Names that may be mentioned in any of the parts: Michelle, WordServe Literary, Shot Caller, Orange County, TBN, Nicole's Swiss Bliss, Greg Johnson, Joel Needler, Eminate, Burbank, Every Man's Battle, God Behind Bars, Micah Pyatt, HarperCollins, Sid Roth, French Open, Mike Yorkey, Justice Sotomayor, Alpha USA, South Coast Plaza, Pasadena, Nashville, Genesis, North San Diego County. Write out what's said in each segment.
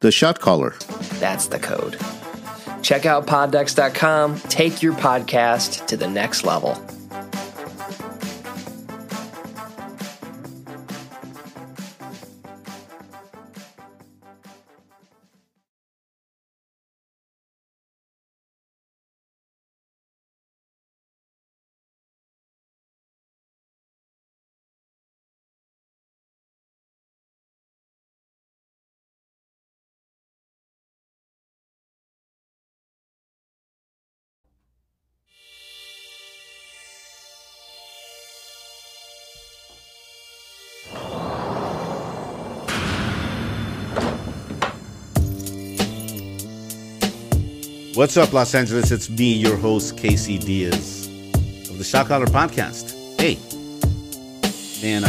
The Shot Caller. That's the code. Check out poddex.com. Take your podcast to the next level. What's up, Los Angeles? It's me, your host, Casey Diaz of the Shot Caller podcast. Hey, man,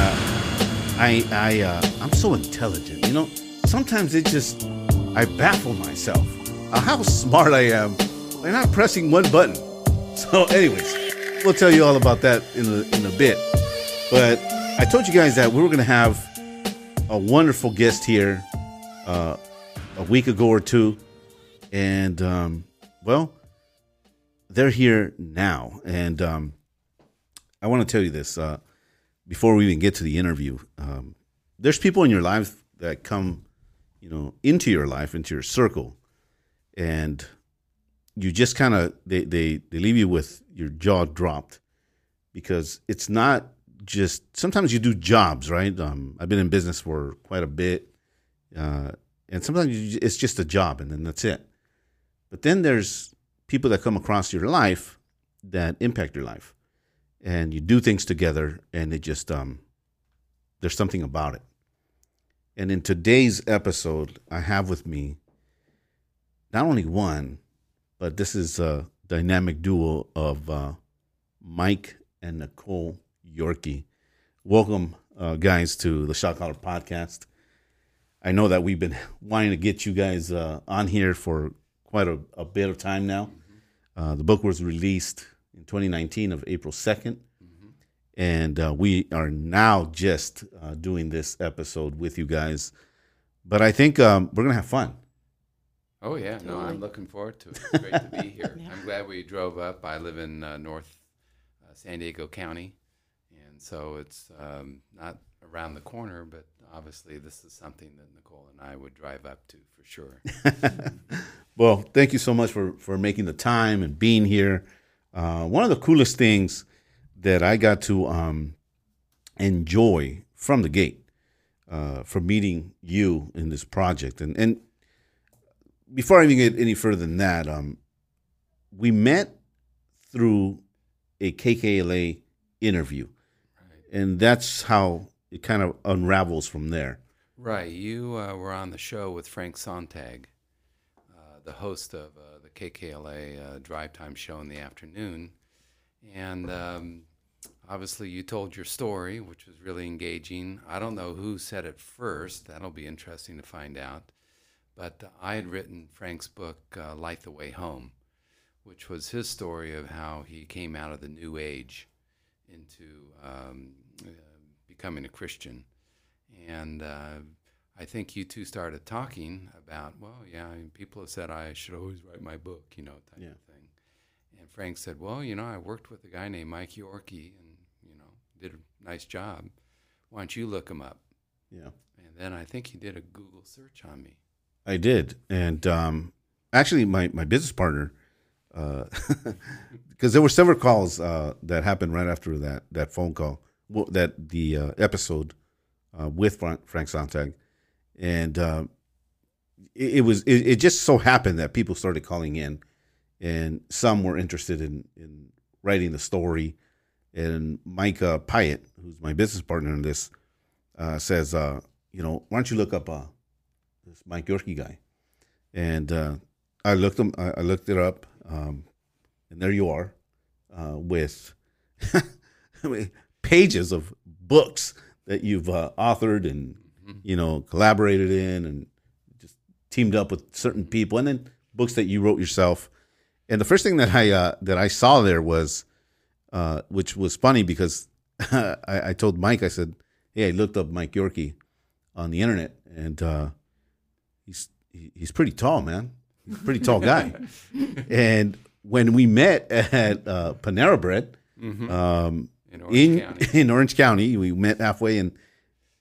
I'm so intelligent. You know, sometimes it just, I baffle myself. How smart I am by not pressing one button. So anyways, we'll tell you all about that in a bit. But I told you guys that we were going to have a wonderful guest here a week ago or two. And, well, they're here now, and I want to tell you this before we even get to the interview. There's people in your life that come, you know, into your life, into your circle, and you just kind of they leave you with your jaw dropped because it's not just. Sometimes you do jobs, right? I've been in business for quite a bit, and sometimes it's just a job, and then that's it. But then there's people that come across your life that impact your life, and you do things together, and it just there's something about it. And in today's episode, I have with me not only one, but this is a dynamic duo of Mike and Nicole Yorkey. Welcome, guys, to the Shot Caller podcast. I know that we've been wanting to get you guys on here for quite a bit of time now. The book was released in 2019 of April 2nd. And we are now just doing this episode with you guys. But I think we're going to have fun. Oh, yeah. No, I'm looking forward to it. It's great to be here. Yeah. I'm glad we drove up. I live in North San Diego County. And so it's not around the corner, but obviously this is something that Nicole and I would drive up to for sure. Well, thank you so much for making the time and being here. One of the coolest things that I got to enjoy from the gate from meeting you in this project. And before I even get any further than that, we met through a KKLA interview. Right. And that's how it kind of unravels from there. Right. You were on the show with Frank Sontag, the host of the KKLA drive time show in the afternoon. And obviously you told your story, which was really engaging. I don't know who said it first. That'll be interesting to find out. But I had written Frank's book, Light the Way Home, which was his story of how he came out of the New Age into becoming a Christian. And I think you two started talking about, well, yeah, I mean, people have said I should always write my book, you know, type of thing. And Frank said, well, you know, I worked with a guy named Mike Yorkey and, you know, did a nice job. Why don't you look him up? Yeah. And then I think he did a Google search on me. I did. And actually my business partner, because there were several calls that happened right after that phone call, that the episode with Frank Sontag. And it just so happened that people started calling in, and some were interested in writing the story. And Micah Pyatt, who's my business partner in this, says, you know, why don't you look up this Mike Yorkey guy? And I looked it up, and there you are, with I mean, pages of books that you've authored and collaborated in, and just teamed up with certain people, and then books that you wrote yourself. And the first thing that I saw there was, which was funny because I told Mike, I said, "Hey, I looked up Mike Yorkey on the internet, and he's pretty tall, man. He's a pretty tall guy." And when we met at Panera Bread in Orange County, we met halfway, and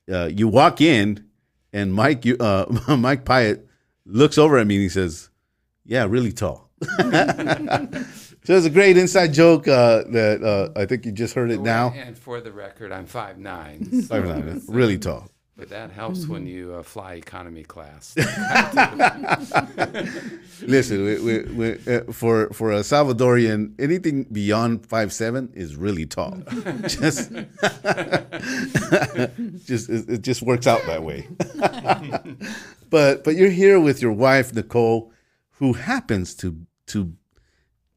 you walk in, and Mike Pyatt looks over at me and he says, "Yeah, really tall." So it's a great inside joke that I think you just heard it now. And for the record, I'm 5'9". So 5'9", really tall. But that helps when you fly economy class. Listen, we, for a Salvadorian, anything beyond 5'7" is really tall. It just works out that way. But you're here with your wife Nicole, who happens to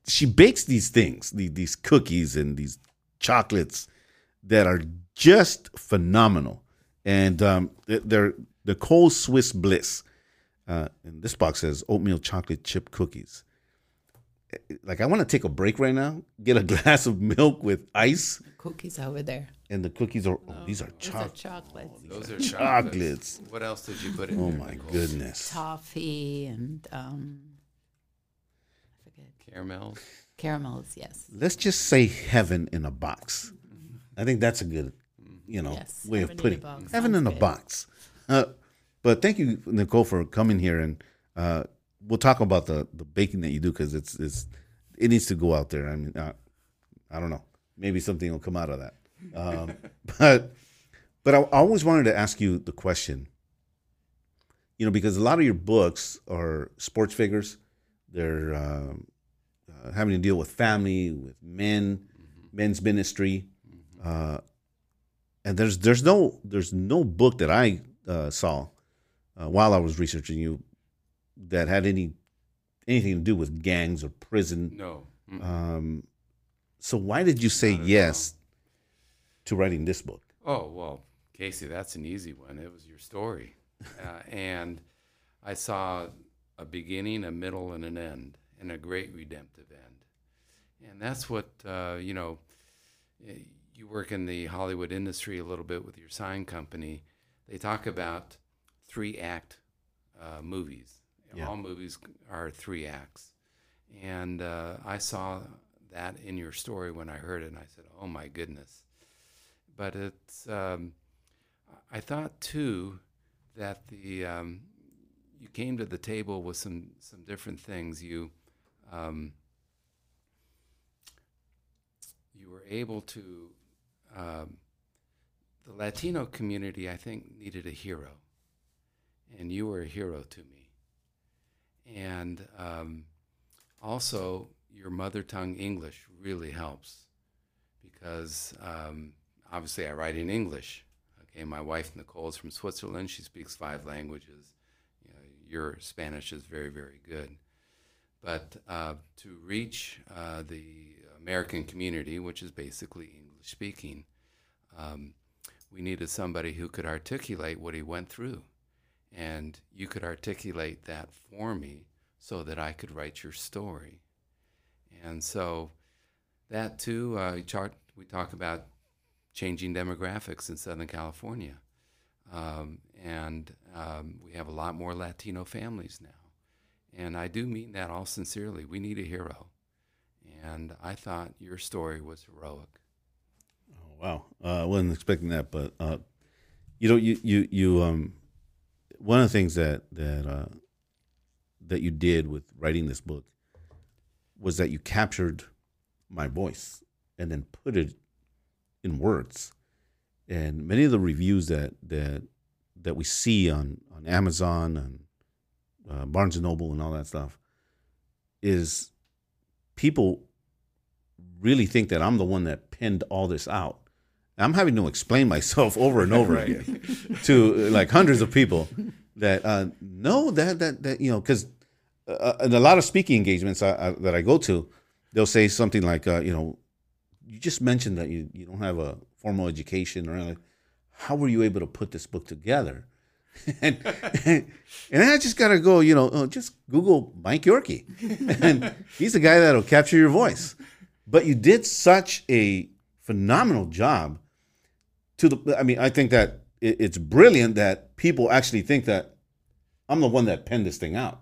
she bakes these things, these cookies and these chocolates that are just phenomenal. And they're Nicole's Swiss Bliss. And this box says oatmeal chocolate chip cookies. Like, I want to take a break right now, get a glass of milk with ice. Cookies over there. And the cookies are, these are chocolates. Those are chocolates. Oh, those are chocolates. What else did you put in there, Nicole? Goodness. Toffee and, I forget. Caramels. Caramels, yes. Let's just say heaven in a box. I think that's a good way of putting heaven in a box. But thank you, Nicole, for coming here, and we'll talk about the baking that you do, because it needs to go out there. I mean, I don't know, maybe something will come out of that. But I always wanted to ask you the question, because a lot of your books are sports figures. They're having to deal with family, with men's ministry. And there's no book that I saw while I was researching you that had anything to do with gangs or prison. No. So why did you say yes to writing this book? Oh, well, Casey, that's an easy one. It was your story. And I saw a beginning, a middle, and an end, and a great redemptive end. And that's what, you work in the Hollywood industry a little bit with your sign company. They talk about 3-act movies. Yeah. All movies are 3 acts. And I saw that in your story when I heard it, and I said, oh, my goodness. But it's, I thought, too, that you came to the table with some different things. You were able to... the Latino community, I think, needed a hero, and you were a hero to me. And also, your mother tongue English really helps, because obviously I write in English. Okay, my wife Nicole is from Switzerland; she speaks 5 languages. Your Spanish is very, very good, but to reach the American community, which is basically English speaking, we needed somebody who could articulate what he went through. And you could articulate that for me so that I could write your story. And so that too, we talk about changing demographics in Southern California. We have a lot more Latino families now. And I do mean that all sincerely. We need a hero. And I thought your story was heroic. Oh, wow. I wasn't expecting that, but one of the things that you did with writing this book was that you captured my voice and then put it in words. And many of the reviews that we see on Amazon and Barnes & Noble and all that stuff is people really think that I'm the one that penned all this out. I'm having to explain myself over and over again to like hundreds of people that know that because and a lot of speaking engagements that I go to, they'll say something like, you know, you just mentioned that you don't have a formal education or anything. How were you able to put this book together? and I just got to go, you know, just Google Mike Yorkey. And he's the guy that'll capture your voice. But you did such a phenomenal job. I mean, I think that it's brilliant that people actually think that I'm the one that penned this thing out.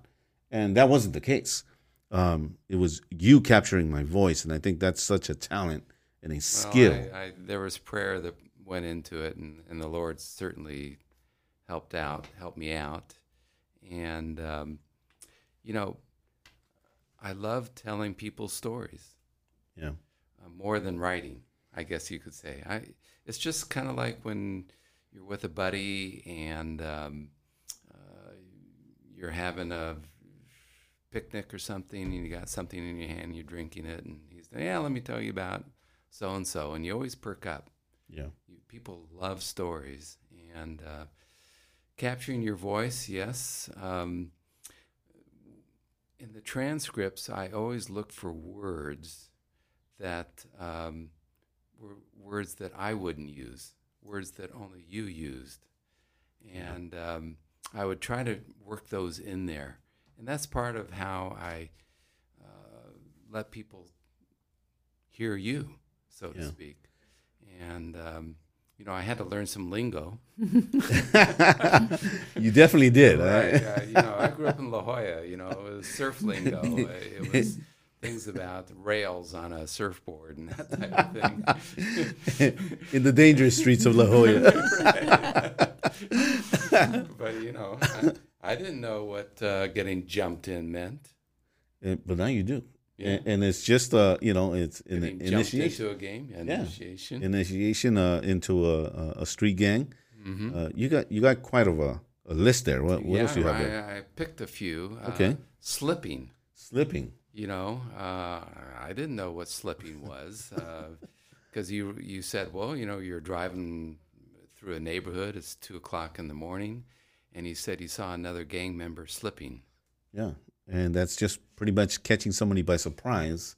And that wasn't the case. It was you capturing my voice. And I think that's such a talent and a skill. There was prayer that went into it, and the Lord certainly helped me out. And, you know, I love telling people stories. Yeah. More than writing, I guess you could say. It's just kind of like when you're with a buddy and you're having a picnic or something, and you got something in your hand, and you're drinking it, and he's like, yeah, let me tell you about so-and-so, and you always perk up. Yeah. People love stories, and capturing your voice, yes. In the transcripts, I always look for words that were words that I wouldn't use, words that only you used. And I would try to work those in there. And that's part of how I let people hear you, so to speak. And, you know, I had to learn some lingo. You definitely did. Right? You know, I grew up in La Jolla, you know, it was surf lingo. It was things about rails on a surfboard and that type of thing. In the dangerous streets of La Jolla. But, you know, I didn't know what getting jumped in meant. But now you do. Yeah. And it's just, you know, it's an initiation. Into a game. Yeah. Initiation. Initiation into a street gang. Mm-hmm. You got quite of a list there. What else do you have there? I picked a few. Okay. Slipping. Slipping. You know, I didn't know what slipping was because you said, well, you know, you're driving through a neighborhood. It's 2:00 in the morning. And he said he saw another gang member slipping. Yeah. And that's just pretty much catching somebody by surprise.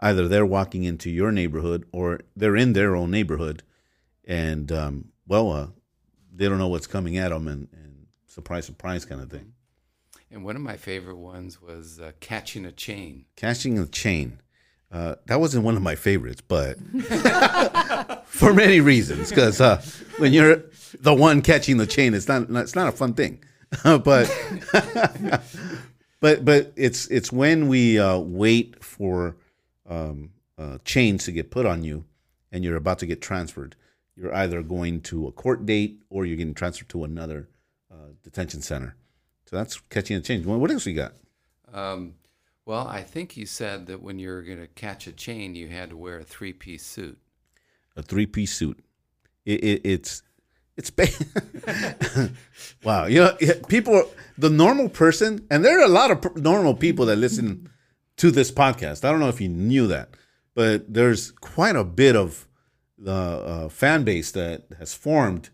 Either they're walking into your neighborhood or they're in their own neighborhood. And, they don't know what's coming at them and surprise, surprise kind of thing. And one of my favorite ones was catching a chain. Catching a chain. That wasn't one of my favorites, but for many reasons. Because when you're the one catching the chain, it's not a fun thing. But it's when we wait for chains to get put on you, and you're about to get transferred. You're either going to a court date or you're getting transferred to another detention center. So that's catching a chain. What else we got? Well, I think you said that when you're going to catch a chain, you had to wear a three-piece suit. A three-piece suit. It's wow. You know, people, the normal person, and there are a lot of normal people that listen to this podcast. I don't know if you knew that, but there's quite a bit of the fan base that has formed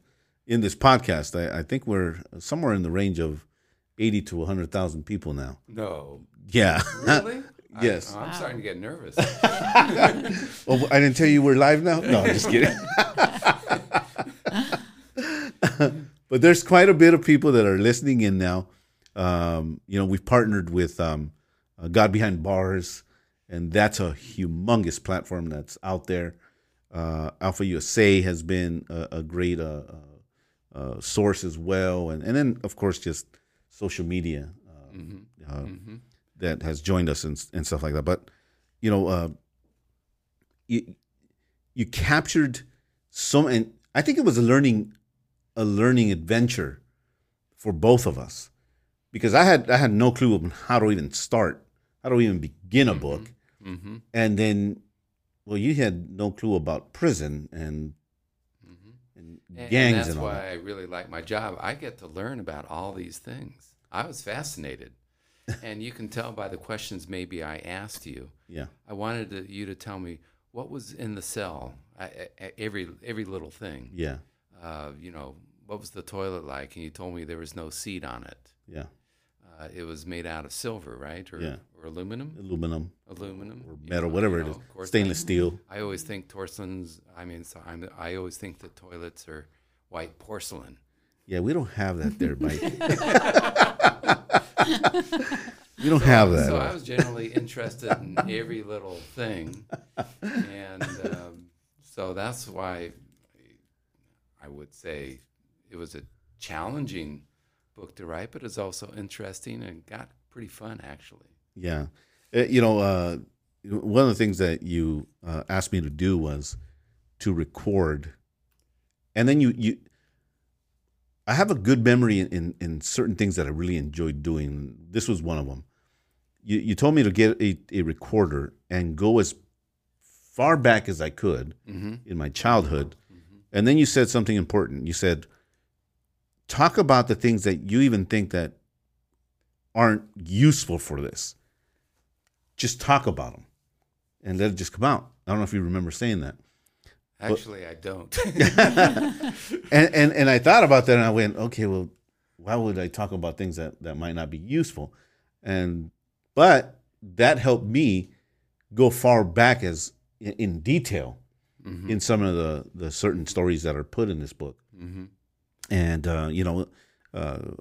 in this podcast. I think we're somewhere in the range of 80 to 100,000 people now. No. Yeah. Really? Yes. I'm starting to get nervous. Well, I didn't tell you we're live now? No, I'm just kidding. But there's quite a bit of people that are listening in now. You know, we've partnered with God Behind Bars, and that's a humongous platform that's out there. Alpha USA has been a great source as well. And then, of course, just social media that has joined us and stuff like that. But, you know, you captured some, and I think it was a learning adventure for both of us, because I had no clue on how to even start, how to even begin a book. Mm-hmm. And then, well, you had no clue about prison and gangs and that's all why that. I really like my job. I get to learn about all these things. I was fascinated. And you can tell by the questions maybe I asked you. Yeah. I wanted you to tell me what was in the cell, every little thing. Yeah. You know, what was the toilet like? And you told me there was no seat on it. Yeah. It was made out of silver, right? Or aluminum? Aluminum. Or metal, whatever it is. Stainless steel. I always think porcelains, I always think the toilets are white porcelain. Yeah, we don't have that there, Mike. We don't have that. So I was generally interested in every little thing. And so that's why I would say it was a challenging book to write, but it's also interesting and got pretty fun, actually. Yeah. One of the things that you asked me to do was to record. And then I have a good memory in certain things that I really enjoyed doing. This was one of them. You told me to get a recorder and go as far back as I could in my childhood. Mm-hmm. And then you said something important. You said, talk about the things that you even think that aren't useful for this. Just talk about them and let it just come out. I don't know if you remember saying that. Actually, I don't. and I thought about that, and I went, okay, well, why would I talk about things that might not be useful? But that helped me go far back as in detail in some of the certain stories that are put in this book. Mm-hmm. And,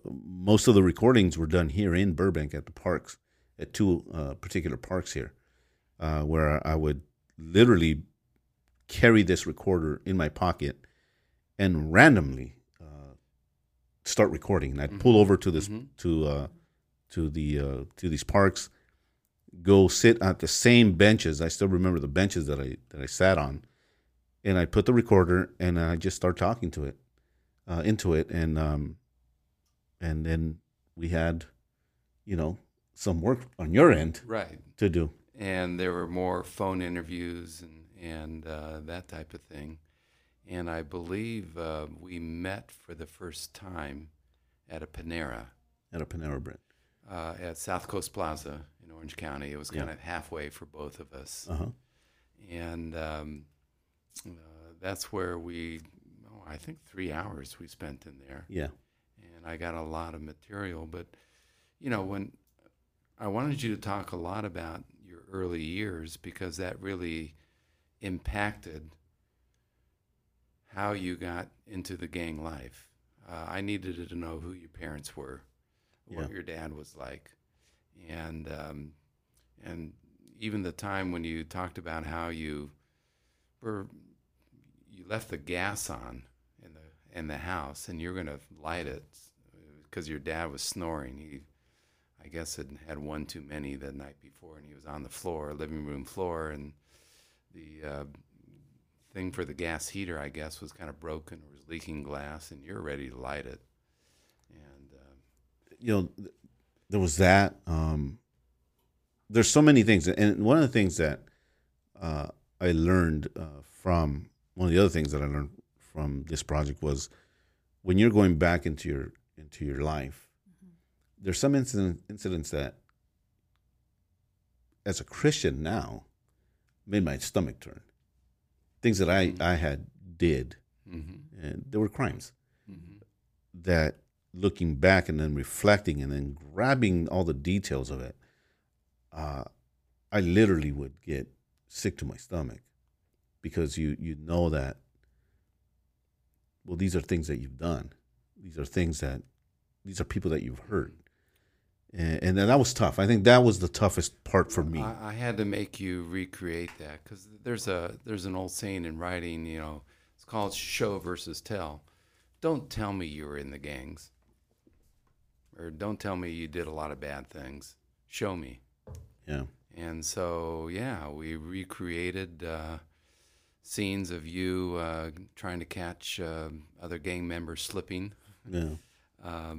most of the recordings were done here in Burbank at the parks, at two particular parks here, where I would literally carry this recorder in my pocket and randomly start recording. And I'd pull over to this to these parks, go sit at the same benches. I still remember the benches that I sat on, and I put the recorder and I just start talking to it, into it, and then we had, some work on your end, right, to do. And there were more phone interviews and that type of thing. And I believe we met for the first time at a Panera. At a Panera Bread. At South Coast Plaza in Orange County. It was kind of halfway for both of us. Uh-huh. And that's where I think 3 hours we spent in there. Yeah. And I got a lot of material. But, when I wanted you to talk a lot about your early years, because that really impacted how you got into the gang life. I needed to know who your parents were, what your dad was like, and even the time when you talked about how you left the gas on in the house and you're going to light it because your dad was snoring. He, I guess, had one too many the night before, and he was on the floor, living room floor, and the thing for the gas heater, I guess, was kind of broken, or was leaking glass, and you're ready to light it. And there was that. There's so many things, and one of the things that I learned from one of the other things that I learned from this project was when you're going back into your life, there's some incidents that, as a Christian now, made my stomach turn. Things that I had did, and there were crimes that, looking back and then reflecting and then grabbing all the details of it, I literally would get sick to my stomach, because you know that, well, these are things that you've done. These are people that you've hurt. And that was tough. I think that was the toughest part for me. I had to make you recreate that, because there's an old saying in writing, it's called show versus tell. Don't tell me you were in the gangs, or don't tell me you did a lot of bad things. Show me. Yeah. And so, we recreated scenes of you trying to catch other gang members slipping. Yeah.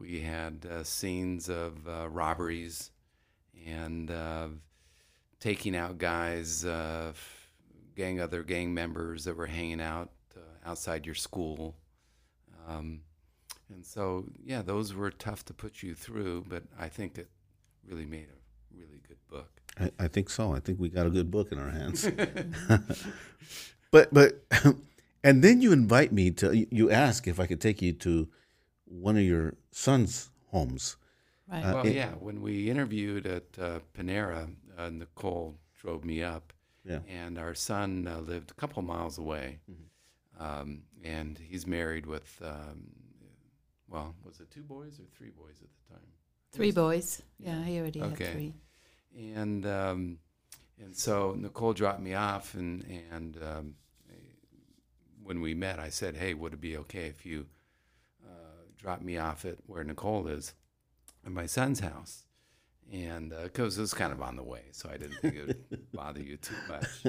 We had scenes of robberies and taking out guys, other gang members that were hanging out outside your school. And so, those were tough to put you through, but I think it really made a really good book. I think so. I think we got a good book in our hands. but and then you invite me to, you ask if I could take you to one of your son's homes, Right. When we interviewed at Panera, Nicole drove me up, and our son lived a couple miles away, and he's married with, was it two boys or three boys at the time? Three boys. Yeah, he already had three. And so Nicole dropped me off, and when we met, I said, "Hey, would it be okay if you dropped me off at where Nicole is, at my son's house?" And because it was kind of on the way, so I didn't think it would bother you too much.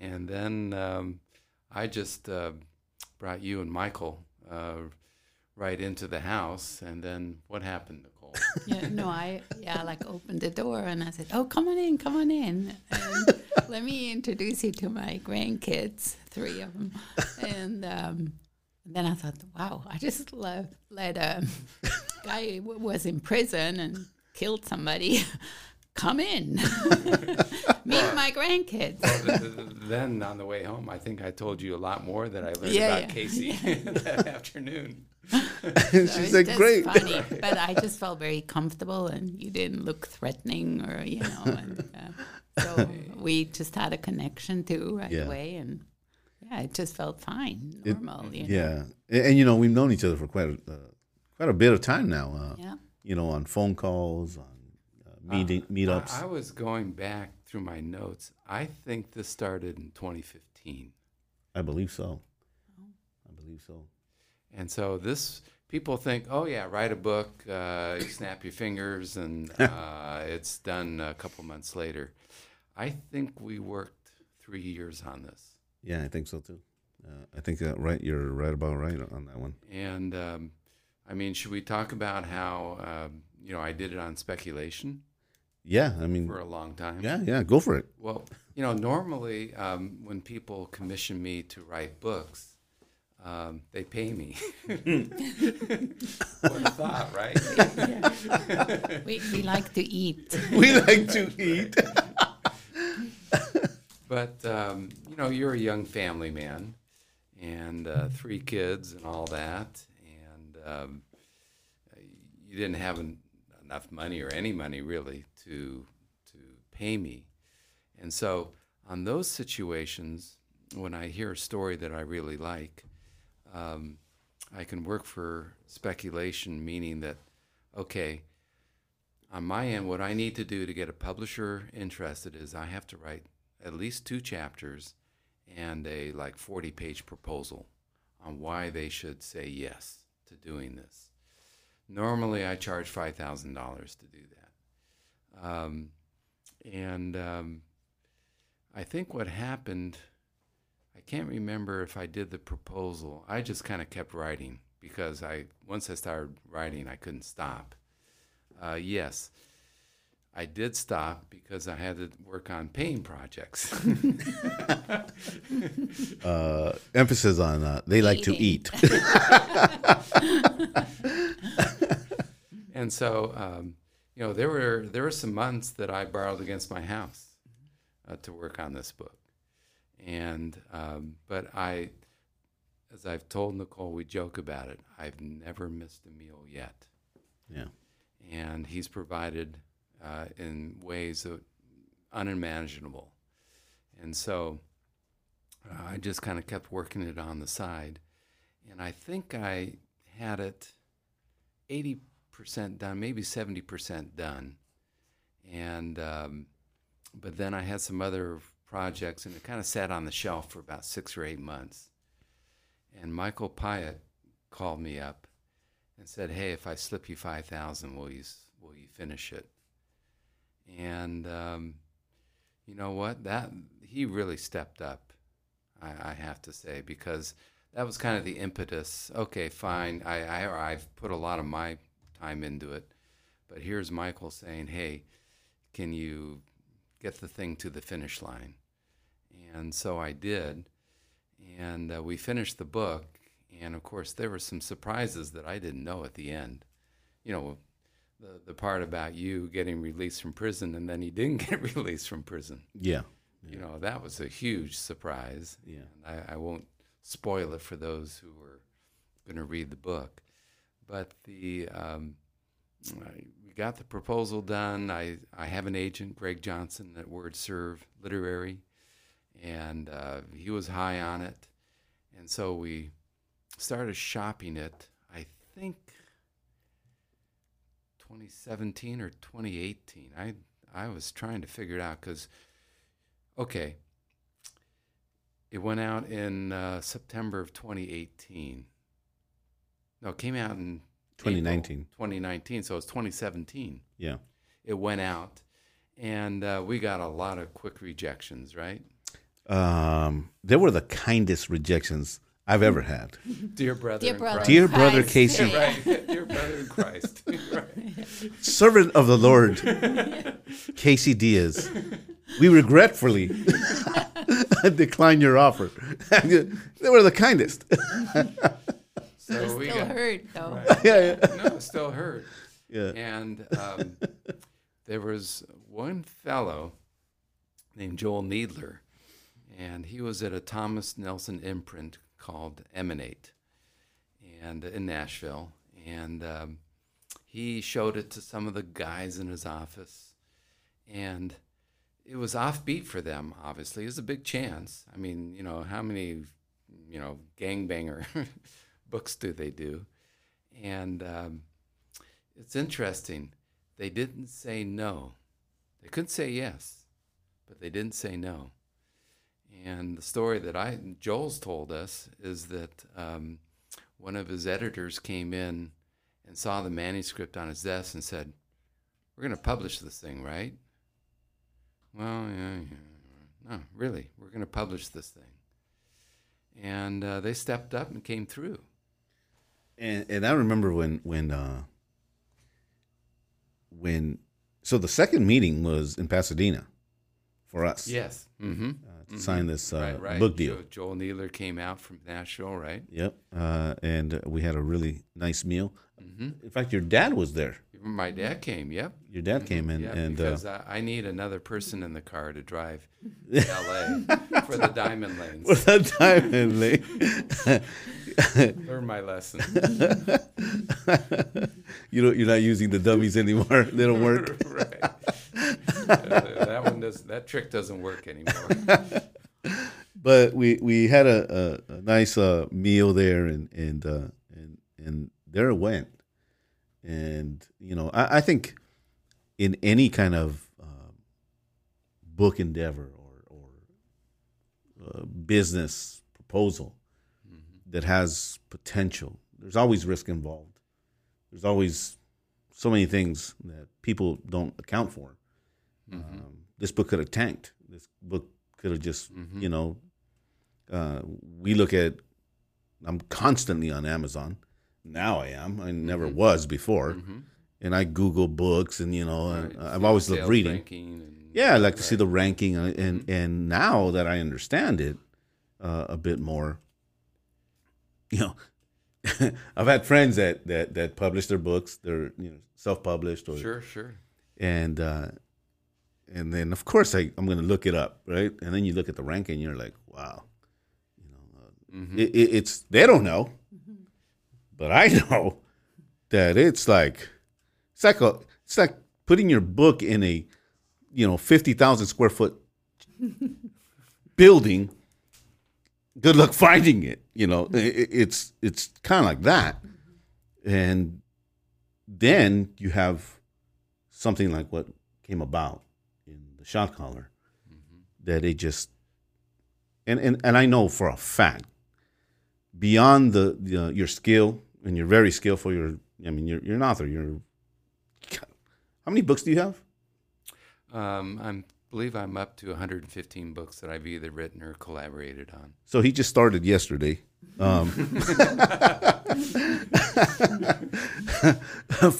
And then I just brought you and Michael right into the house, and then what happened, Nicole? I opened the door and I said, "Oh, come on in. And let me introduce you to my grandkids, three of them." And then I thought, wow, I just let a guy who was in prison and killed somebody come in, meet my grandkids. Then on the way home, I think I told you a lot more that I learned about Casey that afternoon. She said, "Great." Funny, right. But I just felt very comfortable, and you didn't look threatening, or And, so we just had a connection too away, and it just felt fine, normal. And we've known each other for quite a bit of time now. On phone calls, on meetups. I was going back through my notes. I think this started in 2015. I believe so. And so people think, write a book, you snap your fingers, and it's done a couple months later. I think we worked 3 years on this. Yeah, I think so too. I think you're right about right on that one. And should we talk about how I did it on speculation? Yeah, for a long time. Yeah, go for it. Well, normally when people commission me to write books, they pay me. What a thought, right? We like to eat. But, you're a young family man and three kids and all that. And you didn't have enough money or any money really to pay me. And so on those situations, when I hear a story that I really like, I can work for speculation, meaning that, on my end, what I need to do to get a publisher interested is I have to write at least 2 chapters and a 40-page proposal on why they should say yes to doing this. Normally, I charge $5,000 to do that. I think what happened, I can't remember if I did the proposal. I just kind of kept writing because once I started writing, I couldn't stop. Yes, I did stop because I had to work on paying projects. Emphasis on they like to eat. And so, there were some months that I borrowed against my house to work on this book. And, but as I've told Nicole, we joke about it. I've never missed a meal yet. Yeah. And he's provided, in ways that unimaginable. And so I just kind of kept working it on the side. And I think I had it 80% done, maybe 70% done. And, but then I had some other projects, and it kind of sat on the shelf for about 6 or 8 months. And Micah Pyatt called me up and said, "Hey, if I slip you $5,000, will you finish it?" And you know what? He really stepped up, I have to say, because that was kind of the impetus. Okay, fine. I've put a lot of my time into it, but here's Michael saying, "Hey, can you get the thing to the finish line?" And so I did, and we finished the book, and of course there were some surprises that I didn't know at the end. The part about you getting released from prison, and then he didn't get released from prison. That was a huge surprise. I won't spoil it for those who were going to read the book, but the We got the proposal done. I have an agent, Greg Johnson, at WordServe Literary, and he was high on it. And so we started shopping it, I think, 2017 or 2018. I was trying to figure it out because, okay, it went out in September of 2018. No, it came out in 2019. 2019, so it's 2017. Yeah. It went out, and we got a lot of quick rejections, right? They were the kindest rejections I've ever had. Dear brother Casey. Yeah. Right. Dear brother in Christ. Right. Servant of the Lord, Casey Diaz. We regretfully decline your offer. They were the kindest. So still hurt, though. Right. Yeah. No, still hurt. Yeah. And there was one fellow named Joel Needler, and he was at a Thomas Nelson imprint called Eminate, and in Nashville. And he showed it to some of the guys in his office, and it was offbeat for them, obviously. It was a big chance. I mean, you know, how many, you know, gangbanger books do they do? And it's interesting. They didn't say no. They could say yes, but they didn't say no. And the story that Joel's told us is that one of his editors came in and saw the manuscript on his desk and said, "We're going to publish this thing, right?" "Well, yeah. No, really, we're going to publish this thing." And they stepped up and came through. And I remember when so the second meeting was in Pasadena for us. Yes. Mm-hmm. Sign this right. book deal. So Joel Needler came out from Nashville, right? Yep. And we had a really nice meal. Mm-hmm. In fact, your dad was there. My dad came, yep. Your dad came in. Yep, and because I need another person in the car to drive to LA for the diamond lanes. For the diamond lane. Learn my lesson. You're not using the dummies anymore. They don't work. Right. That trick doesn't work anymore. But we had a nice meal there, and there it went. And you know, I think in any kind of book endeavor or business proposal mm-hmm. that has potential, there's always risk involved. There's always so many things that people don't account for. Mm-hmm. This book could have tanked. This book could have just, mm-hmm. you know, we look at, I'm constantly on Amazon. Now I am. I never mm-hmm. was before. Mm-hmm. And I Google books and, you know, right. I've always loved reading. I like to see the ranking. Mm-hmm. And now that I understand it a bit more, you know, I've had friends that publish their books. They're, you know, self-published. Or, sure. And then, of course, I'm going to look it up, right? And then you look at the ranking, and you're like, wow. You know, mm-hmm. it's they don't know, mm-hmm. but I know that it's like putting your book in a, you know, 50,000 square foot building. Good luck finding it. You know, it's kind of like that. And then you have something like what came about. Shot Caller, mm-hmm. that it just and I know for a fact, beyond your skill, and you're very skillful. You're an author. How many books do you have? I believe I'm up to 115 books that I've either written or collaborated on. So he just started yesterday. For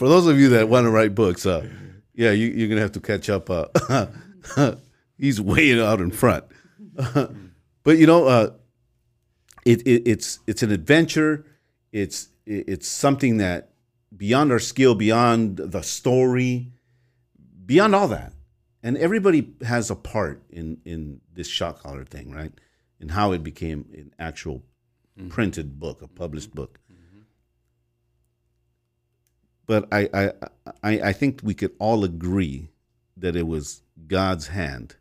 those of you that want to write books, yeah, you're gonna have to catch up. He's way out in front, but you know, it's an adventure. It's something that beyond our skill, beyond the story, beyond all that, and everybody has a part in this Shot Caller thing, right? And how it became an actual mm-hmm. printed book, a published book. Mm-hmm. But I think we could all agree that it was God's hand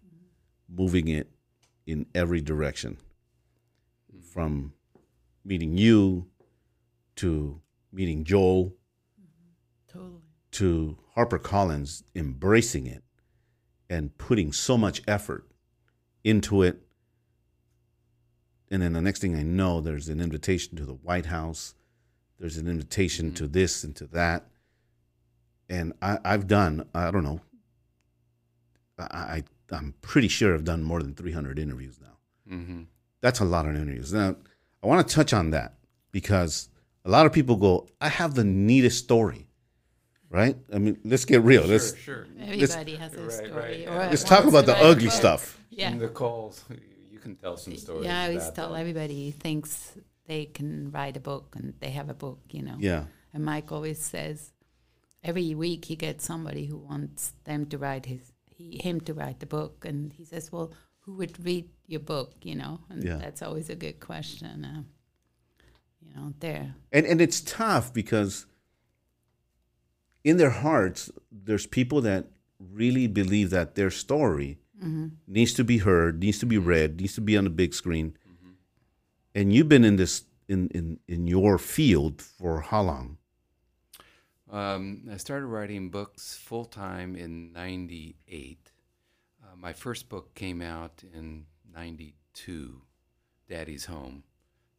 moving it in every direction, from meeting you to meeting Joel, totally, to HarperCollins embracing it and putting so much effort into it. And then the next thing I know, there's an invitation to the White House. There's an invitation to this and to that. And I've done, I don't know, I'm pretty sure I've done more than 300 interviews now. Mm-hmm. That's a lot of interviews. Now, I want to touch on that because a lot of people go, I have the neatest story, right? I mean, let's get real. Sure. Everybody has a story. Right. Let's talk about the ugly stuff. Yeah. The calls. You can tell some stories. Yeah, I always tell everybody thinks they can write a book and they have a book, you know. Yeah. And Mike always says every week he gets somebody who wants them to write him to write the book, and he says, well, who would read your book, you know? And that's always a good question, you know, there. And it's tough because in their hearts, there's people that really believe that their story needs to be heard, needs to be read, needs to be on the big screen. Mm-hmm. And you've been in this in your field for how long? I started writing books full-time in 98. My first book came out in 92, Daddy's Home,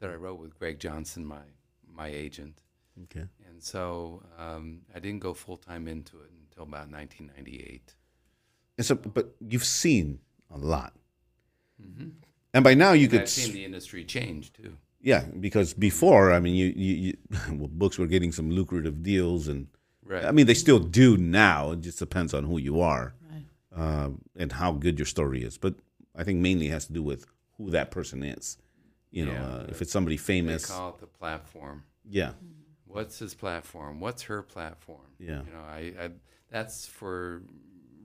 that I wrote with Greg Johnson, my agent. Okay. And so I didn't go full-time into it until about 1998. And so, but you've seen a lot. Mm-hmm. And by now I've seen the industry change, too. Yeah, because before, I mean, you books were getting some lucrative deals, and I mean, they still do now. It just depends on who you are and how good your story is. But I think mainly it has to do with who that person is. You know, if it's somebody famous, they call it the platform. Yeah, what's his platform? What's her platform? Yeah, you know, I that's for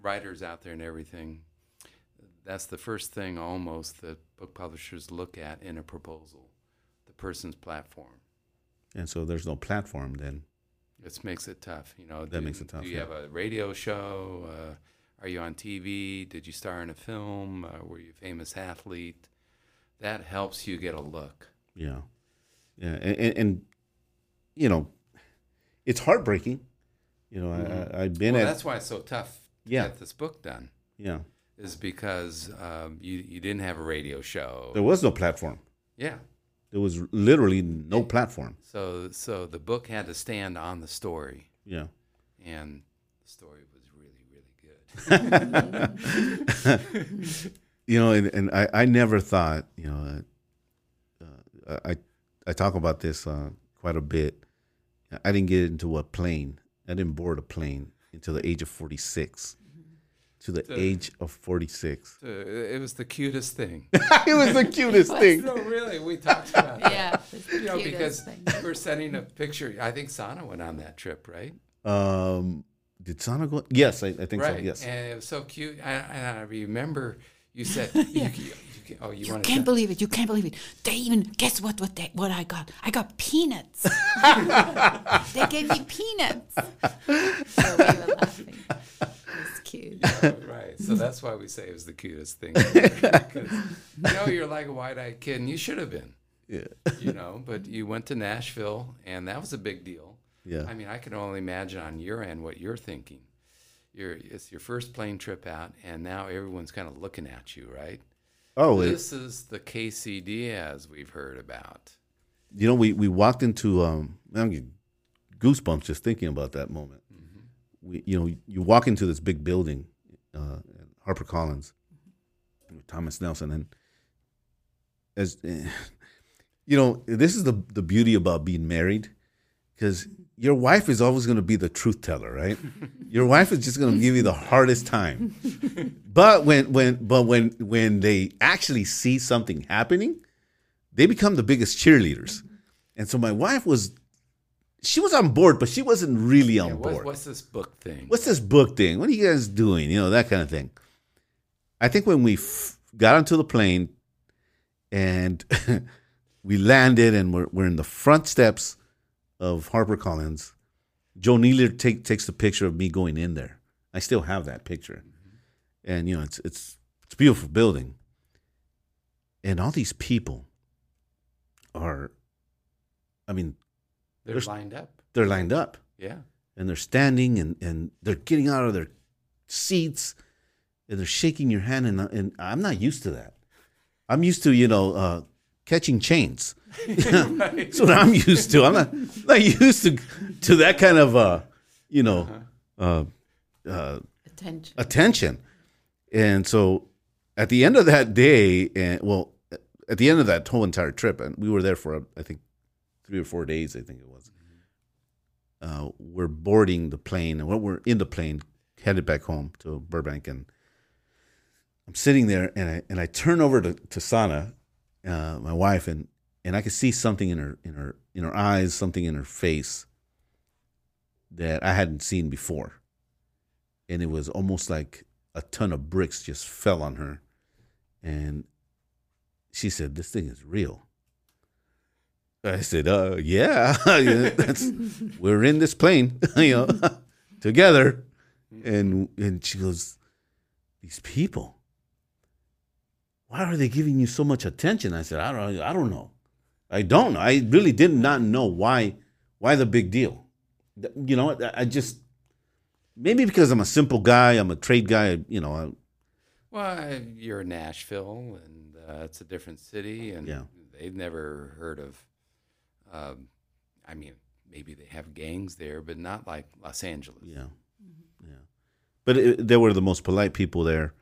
writers out there and everything. That's the first thing almost that book publishers look at in a proposal. Person's platform. And so there's no platform then. This makes it tough, you know. That makes it tough. Do you have a radio show? Are you on TV? Did you star in a film? Were you a famous athlete? That helps you get a look. Yeah. Yeah, and you know, it's heartbreaking. You know, I've been that's why it's so tough to get this book done. Yeah. Is because you didn't have a radio show. There was no platform. Yeah. There was literally no platform. So the book had to stand on the story. Yeah. And the story was really, really good. You know, and I never thought, you know, I talk about this quite a bit. I didn't get into a plane. I didn't board a plane until the age of 46. Age of 46. It was the cutest thing. It was the cutest thing. No, really, we talked about it. Yeah, you know, because we're sending a picture. I think Sana went on that trip, right? Did Sana go? Yes, I think so, yes. And it was so cute. And I remember you said, you can't believe it. You can't believe it. They even, guess what I got? I got peanuts. They gave me peanuts. So we were laughing. Cute. Yeah, right. So that's why we say it was the cutest thing ever. You know, you're like a wide-eyed kid, and you should have been. Yeah. You know, but you went to Nashville, and that was a big deal. Yeah. I mean, I can only imagine on your end what you're thinking. It's your first plane trip out, and now everyone's kind of looking at you, right? Oh, this is the Casey Diaz we've heard about. You know, we walked into I'm getting goosebumps just thinking about that moment. You know, you walk into this big building, at HarperCollins, with Thomas Nelson, and as you know, this is the beauty about being married, because your wife is always going to be the truth teller, right? Your wife is just going to give you the hardest time, but when they actually see something happening, they become the biggest cheerleaders, and so my wife was. She was on board, but she wasn't really on board. What's this book thing? What are you guys doing? You know, that kind of thing. I think when we got onto the plane and we landed and we're in the front steps of HarperCollins, Joel Needler takes the picture of me going in there. I still have that picture. And, you know, it's a beautiful building. And all these people are, I mean. They're lined up. They're lined up. Yeah. And they're standing and they're getting out of their seats and they're shaking your hand. And I'm not used to that. I'm used to, you know, catching chains. That's what I'm used to. I'm not used to that kind of, you know, attention. And so at the end of that day, at the end of that whole entire trip, and we were there for, I think, 3 or 4 days, I think it was. We're boarding the plane, and when we're in the plane, headed back home to Burbank, and I'm sitting there, and I turn over to Sana, my wife, and I could see something in her eyes, something in her face that I hadn't seen before, and it was almost like a ton of bricks just fell on her, and she said, "This thing is real." I said, yeah, we're in this plane, you know, together. And she goes, these people, why are they giving you so much attention? I said, I don't know. I don't know. I really did not know why the big deal. You know, I just, maybe because I'm a simple guy, I'm a trade guy, you know. Well, you're in Nashville, and it's a different city, and yeah. They've never heard of. I mean, maybe they have gangs there, but not like Los Angeles. Yeah, mm-hmm. Yeah. But they were the most polite people there.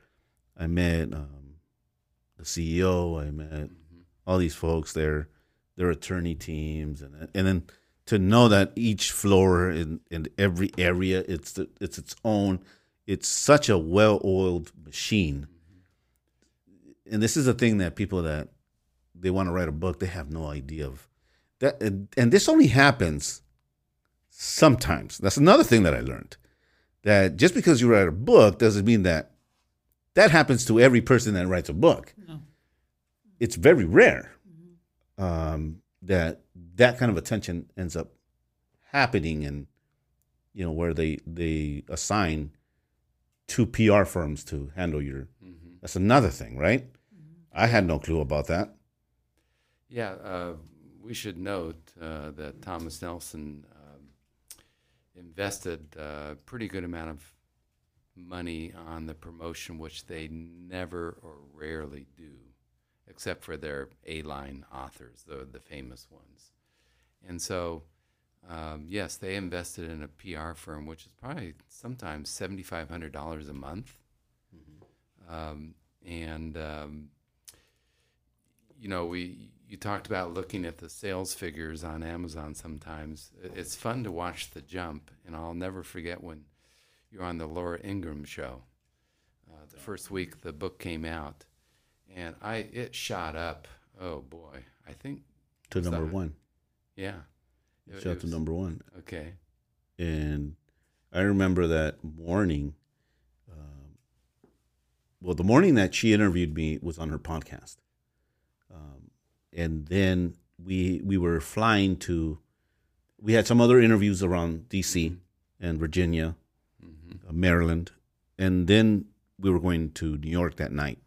I met the CEO. I met mm-hmm. all these folks there, their attorney teams, and then to know that each floor in every area, it's its own. It's such a well-oiled machine. Mm-hmm. And this is a thing that people that they want to write a book, they have no idea of. That, and this only happens sometimes. That's another thing that I learned, that just because you write a book doesn't mean that happens to every person that writes a book. No. It's very rare that kind of attention ends up happening, and you know where they assign 2 PR firms to handle your. Mm-hmm. That's another thing, right? Mm-hmm. I had no clue about that. Yeah. We should note that Thomas Nelson invested a pretty good amount of money on the promotion, which they never or rarely do, except for their A-line authors, the famous ones. And so, yes, they invested in a PR firm, which is probably sometimes $7,500 a month. Mm-hmm. You know, you talked about looking at the sales figures on Amazon sometimes. It's fun to watch the jump, and I'll never forget when you're on the Laura Ingraham show. The first week the book came out, and it shot up. Oh, boy. I think. To number one. Yeah. It shot to number one. Okay. And I remember that morning. The morning that she interviewed me was on her podcast. And then we were flying to, we had some other interviews around D.C. and Virginia, mm-hmm. Maryland, and then we were going to New York that night.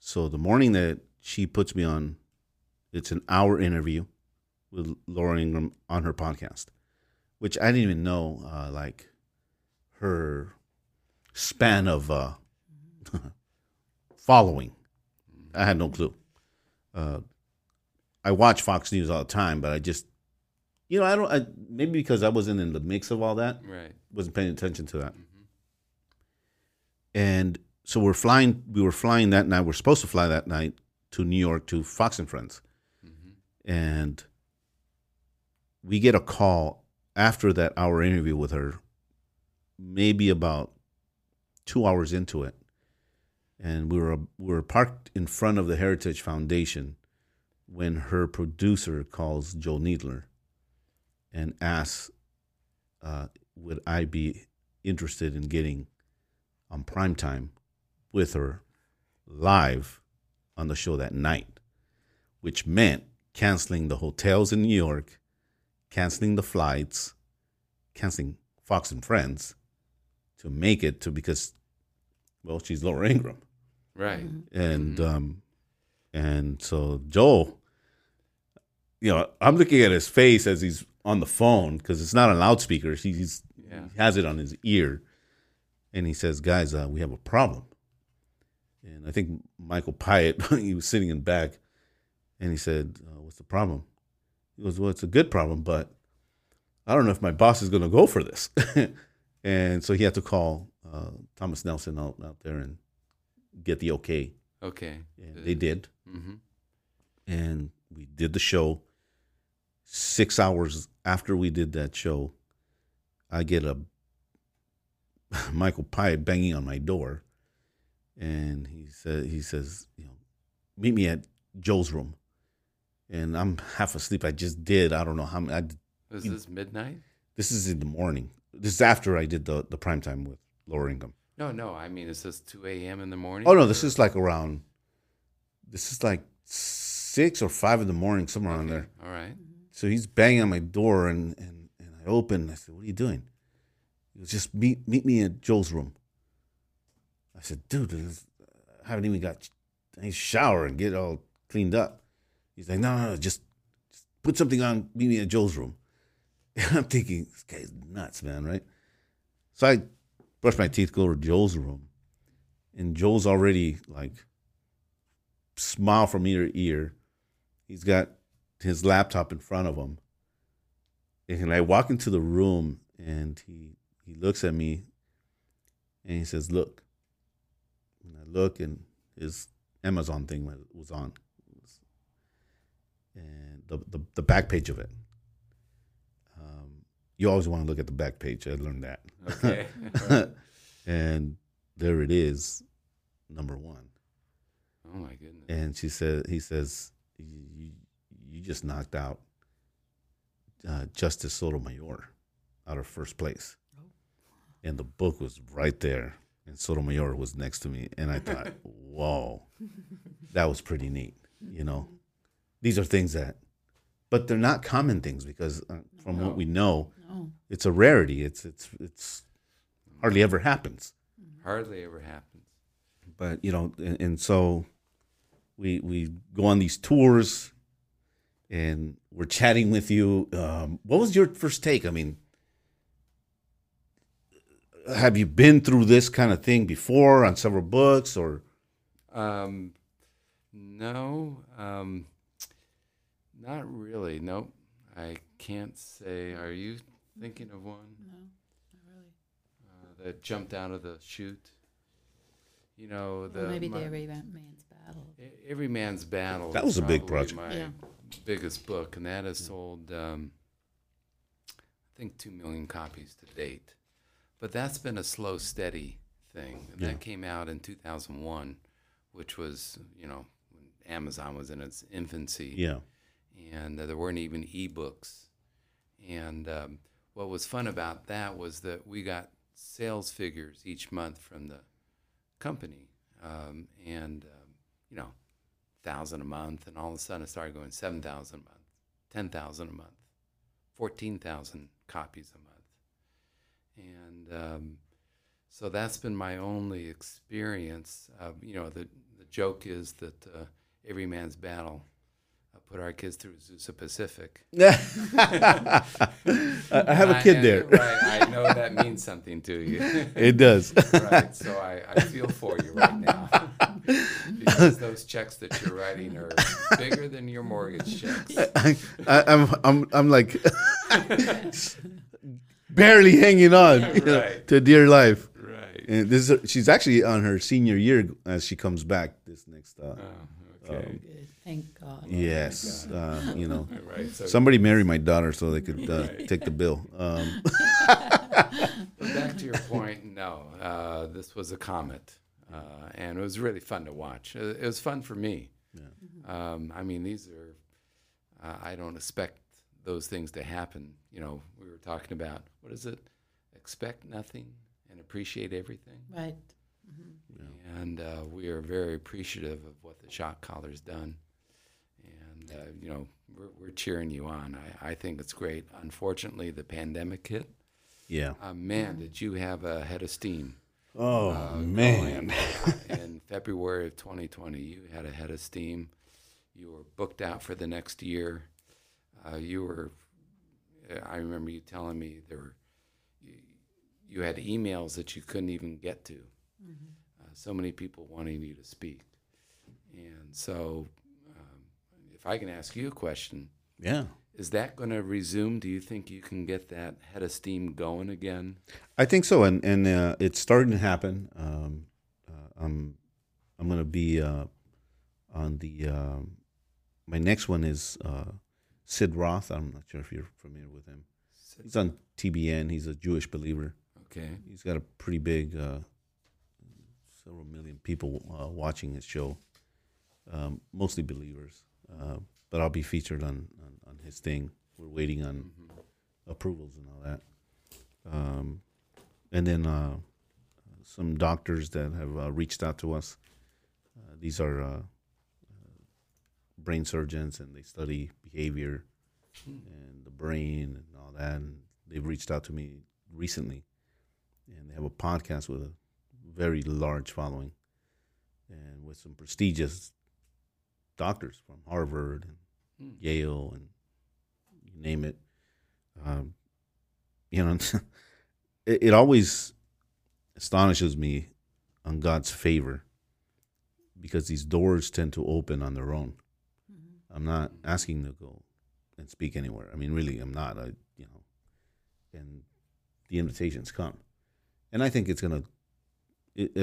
So the morning that she puts me on, it's an hour interview with Laura Ingraham on her podcast, which I didn't even know, like her span of following. I had no clue. I watch Fox News all the time, but I just, you know, maybe because I wasn't in the mix of all that, right? Wasn't paying attention to that. Mm-hmm. And so we were flying that night. We're supposed to fly that night to New York to Fox and Friends. Mm-hmm. And we get a call after that hour interview with her, maybe about 2 hours into it. And we were parked in front of the Heritage Foundation when her producer calls Joel Needler and asks, would I be interested in getting on primetime with her live on the show that night, which meant canceling the hotels in New York, canceling the flights, canceling Fox and Friends to make it to, because, well, she's Laura Ingraham. Right. And and so Joel, you know, I'm looking at his face as he's on the phone because it's not on loudspeaker. He's, he has it on his ear. And he says, guys, we have a problem. And I think Michael Pyatt, he was sitting in back, and he said, what's the problem? He goes, well, it's a good problem, but I don't know if my boss is going to go for this. And so he had to call Thomas Nelson out there and get the okay. Okay. And they did. Mm-hmm. And we did the show. 6 hours after we did that show, I get a Michael Pyatt banging on my door. And he says, you know, meet me at Joel's room. And I'm half asleep. I just did. I don't know how many. Is this midnight? This is in the morning. This is after I did the primetime with Laura Ingraham. No. I mean, is this 2 a.m. in the morning? Oh, no. This is like around, 6 or 5 in the morning, somewhere around there. All right. So he's banging on my door, and I open, and I said, what are you doing? He goes, just meet me at Joel's room. I said, dude, I haven't even got a shower and get all cleaned up. He's like, no, just put something on, meet me at Joel's room. And I'm thinking, this guy's nuts, man, right? So I brush my teeth, go to Joel's room. And Joel's already, like, smile from ear to ear. He's got his laptop in front of him. And I walk into the room, and he looks at me, and he says, look. And I look, and his Amazon thing was on, and the back page of it. You always want to look at the back page. I learned that. Okay. Right. And there it is, number one. Oh my goodness! And he says, you just knocked out Justice Sotomayor out of first place, and the book was right there. And Sotomayor was next to me, and I thought, whoa, that was pretty neat, you know. These are things that, but they're not common things because from what we know, it's a rarity. It's hardly ever happens. Hardly ever happens. But, you know, and so we go on these tours, and we're chatting with you. What was your first take? I mean, have you been through this kind of thing before on several books or? No, not really. Nope. I can't say. Are you thinking of one? No, not really. That jumped out of the chute? You know, maybe Every Man's Battle. Every Man's Battle. That was a big project. My biggest book, and that has sold, I think, 2 million copies to date. But that's been a slow, steady thing. And that came out in 2001, which was, you know, when Amazon was in its infancy. Yeah. And there weren't even ebooks. And what was fun about that was that we got sales figures each month from the company. You know, 1,000 a month. And all of a sudden it started going 7,000 a month, 10,000 a month, 14,000 copies a month. And so that's been my only experience. You know, the joke is that Every Man's Battle put our kids through Zusa Pacific. I have a kid there. Right, I know that means something to you. It does. Right, so I feel for you right now. Because those checks that you're writing are bigger than your mortgage checks. I'm like... barely hanging on to dear life. Right. And this is, she's actually on her senior year as she comes back this next. Okay. Good. Thank God. Yes. Thank God. You know, right, so somebody marry my daughter so they could take the bill. Back to your point. No, this was a comet, and it was really fun to watch. It was fun for me. Yeah. Mm-hmm. I mean, these are. I don't expect those things to happen. You know, we were talking about, what is it? Expect nothing and appreciate everything. Right. Mm-hmm. Yeah. And we are very appreciative of what the Shot Caller's done. And, you know, we're cheering you on. I think it's great. Unfortunately, the pandemic hit, Yeah. Man, did you have a head of steam. Oh, man. In February of 2020, you had a head of steam. You were booked out for the next year. I remember you telling me you had emails that you couldn't even get to. Mm-hmm. So many people wanting you to speak. And so if I can ask you a question. Yeah. Is that going to resume? Do you think you can get that head of steam going again? I think so, and it's starting to happen. I'm going to be on the my next one is Sid Roth. I'm not sure if you're familiar with him. Sid. He's on TBN. He's a Jewish believer. Okay. He's got a pretty big several million people watching his show, mostly believers. But I'll be featured on his thing. We're waiting on approvals and all that. And then some doctors that have reached out to us. These are brain surgeons, and they study behavior and the brain and all that. And they've reached out to me recently, and they have a podcast with a very large following and with some prestigious doctors from Harvard and Yale and you name it. You know, it always astonishes me on God's favor, because these doors tend to open on their own. Mm-hmm. I'm not asking to go and speak anywhere. I mean, really, I'm not. And the invitations come, and I think it's gonna.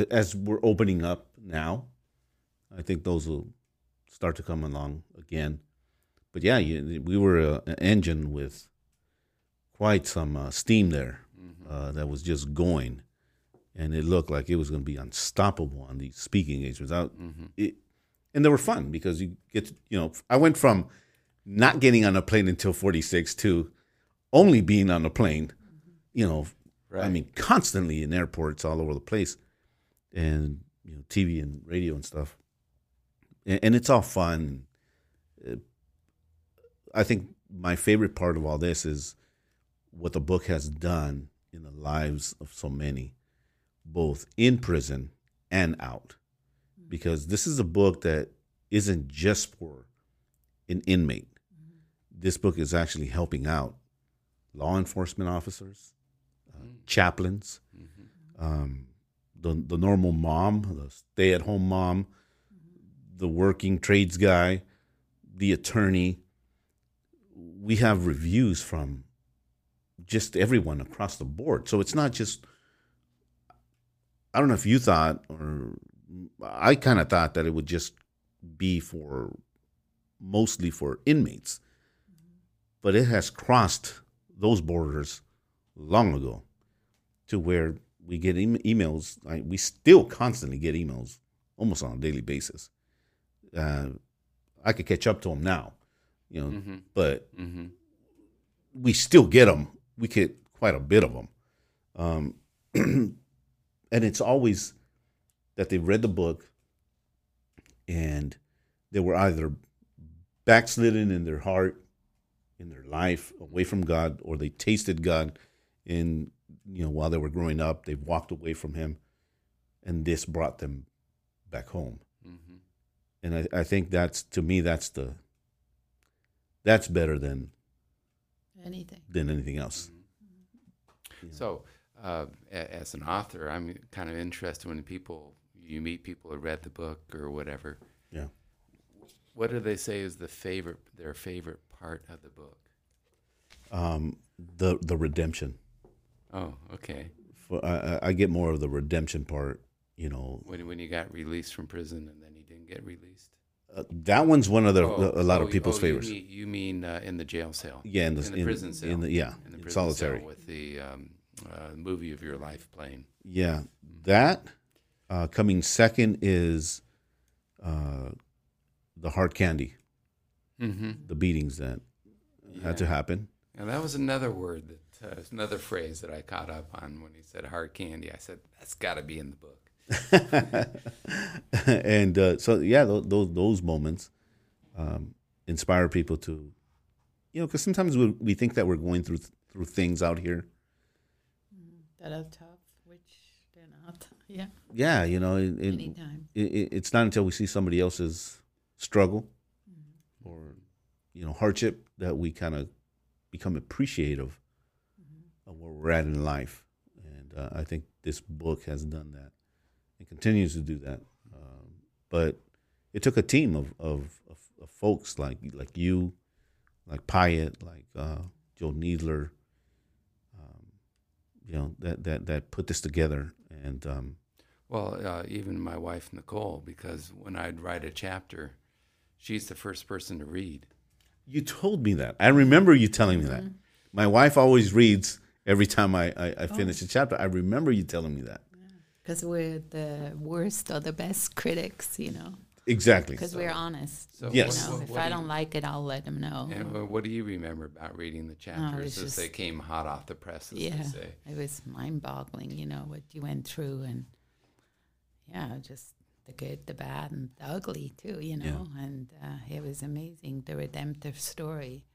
As we're opening up now, I think those will start to come along again. But yeah, we were an engine with quite some steam there that was just going, and it looked like it was going to be unstoppable on these speaking engagements. And they were fun, because you get to, I went from not getting on a plane until 46 to only being on a plane, right. I mean, constantly in airports all over the place, and TV and radio and stuff. And it's all fun. I think my favorite part of all this is what the book has done in the lives of so many, both in prison and out. Because this is a book that isn't just for an inmate. This book is actually helping out law enforcement officers, chaplains, the normal mom, the stay-at-home mom, the working trades guy, the attorney. We have reviews from just everyone across the board. So it's not just, I don't know if you thought, or I kind of thought that it would just be mostly for inmates. But it has crossed those borders long ago, to where we get emails. We still constantly get emails almost on a daily basis. I could catch up to them now, but we still get them. We get quite a bit of them. And it's always that they read the book and they were either backslidden in their heart, in their life, away from God, or they tasted God in, while they were growing up, they walked away from him, and this brought them back home. Mm-hmm. And I think that's better than anything else. Mm-hmm. Yeah. So, as an author, I'm kind of interested when you meet people who read the book or whatever. Yeah. What do they say is their favorite part of the book? The redemption. Oh, okay. I get more of the redemption part. When you got released from prison and then get released. That one's one of a lot of people's favorites. You mean in the jail cell? Yeah, in the prison cell. In the prison solitary cell with the movie of your life playing. Yeah, that coming second is the hard candy, the beatings that had to happen. And that was another phrase that I caught up on when he said hard candy. I said that's got to be in the book. And so yeah, those moments inspire people to, because sometimes we think that we're going through things out here, that are tough, which they're not. Yeah. Yeah, you know, it's not until we see somebody else's struggle mm-hmm. or, you know, hardship that we kind of become appreciative mm-hmm. of where we're at in life. And I think this book has done that and continues to do that. But it took a team of folks like you, like Pyatt, like Joel Needler, you know, that put this together. And even my wife, Nicole, because when I'd write a chapter, she's the first person to read. You told me that. I remember you telling me that. My wife always reads every time I finish a chapter. I remember you telling me that. Because we're the worst or the best critics, you know. Exactly. Because we're honest. So yes. You know, if I don't like it, I'll let them know. And what do you remember about reading the chapters as they came hot off the press, as they say? It was mind-boggling, you know, what you went through. And, yeah, just the good, the bad, and the ugly, too, you know. Yeah. And it was amazing, the redemptive story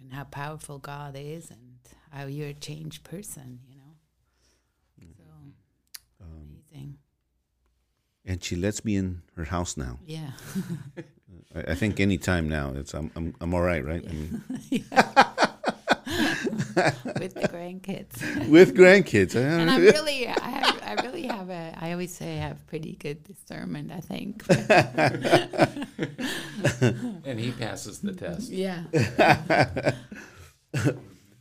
and how powerful God is and how you're a changed person, you know. Amazing. And she lets me in her house now. Yeah. I think any time now, it's I'm all right, right? Yeah. I mean. With the grandkids. With grandkids. And I always say I have pretty good discernment, I think. And he passes the test. Yeah.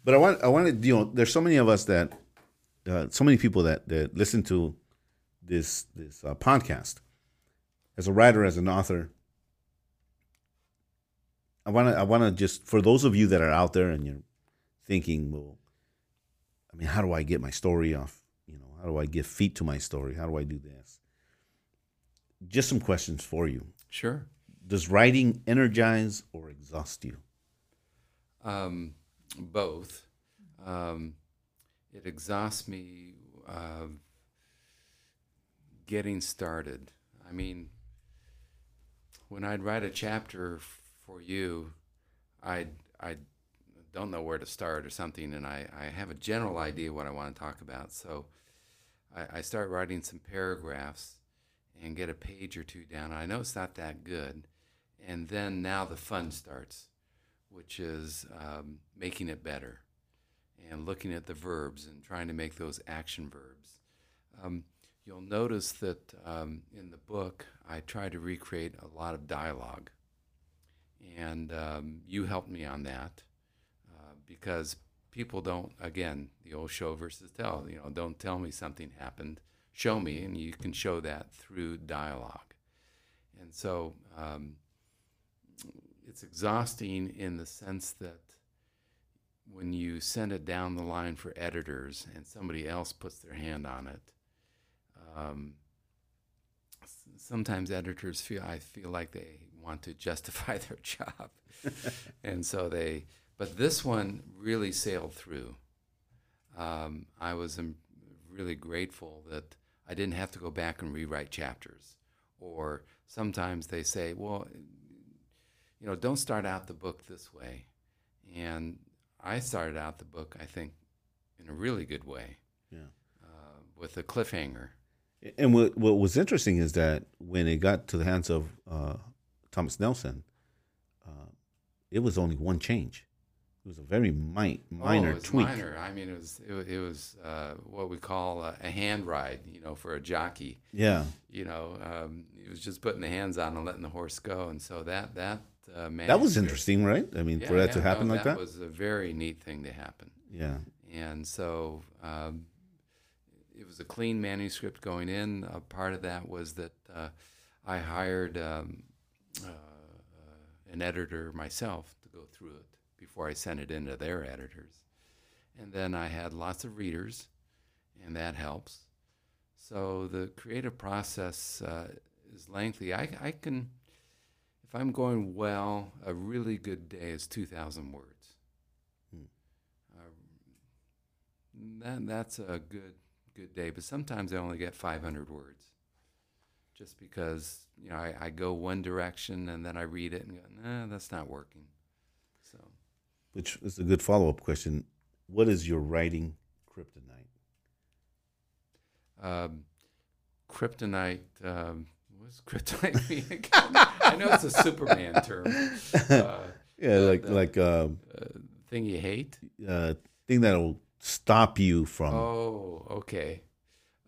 But I wanted, you know, there's so many of us that, so many people that listen to this podcast. As a writer, as an author, I wanna just, for those of you that are out there and you're thinking, well, I mean, how do I get my story off? You know, how do I give feet to my story? How do I do this? Just some questions for you. Sure. Does writing energize or exhaust you? Both. It exhausts me getting started. I mean, when I'd write a chapter for you, I don't know where to start or something, and I have a general idea what I want to talk about. So I start writing some paragraphs and get a page or two down. I know it's not that good. And then now the fun starts, which is making it better. And looking at the verbs and trying to make those action verbs. You'll notice that in the book, I try to recreate a lot of dialogue. And you helped me on that because people don't, again, the old show versus tell, you know, don't tell me something happened, show me, and you can show that through dialogue. And so it's exhausting in the sense that when you send it down the line for editors and somebody else puts their hand on it, sometimes editors feel like they want to justify their job. And so but this one really sailed through. I was really grateful that I didn't have to go back and rewrite chapters. Or sometimes they say, well, you know, don't start out the book this way. And I started out the book, I think, in a really good way, with a cliffhanger. And what was interesting is that when it got to the hands of Thomas Nelson, it was only one change. It was a very minor tweak. Minor. I mean, it was what we call a hand ride, you know, for a jockey. Yeah. You know, it was just putting the hands on and letting the horse go, and so that. That was interesting, right? I mean, for that to happen like that? That was a very neat thing to happen. Yeah. And so it was a clean manuscript going in. A part of that was that I hired an editor myself to go through it before I sent it into their editors. And then I had lots of readers, and that helps. So the creative process is lengthy. I can... If I'm going well, a really good day is 2,000 words. That's a good day, but sometimes I only get 500 words just because, you know, I go one direction and then I read it and go, nah, that's not working. So, which is a good follow-up question. What is your writing kryptonite? Kryptonite. What does kryptonite mean? I know it's a Superman term. Thing you hate. Thing that'll stop you from. Oh, okay.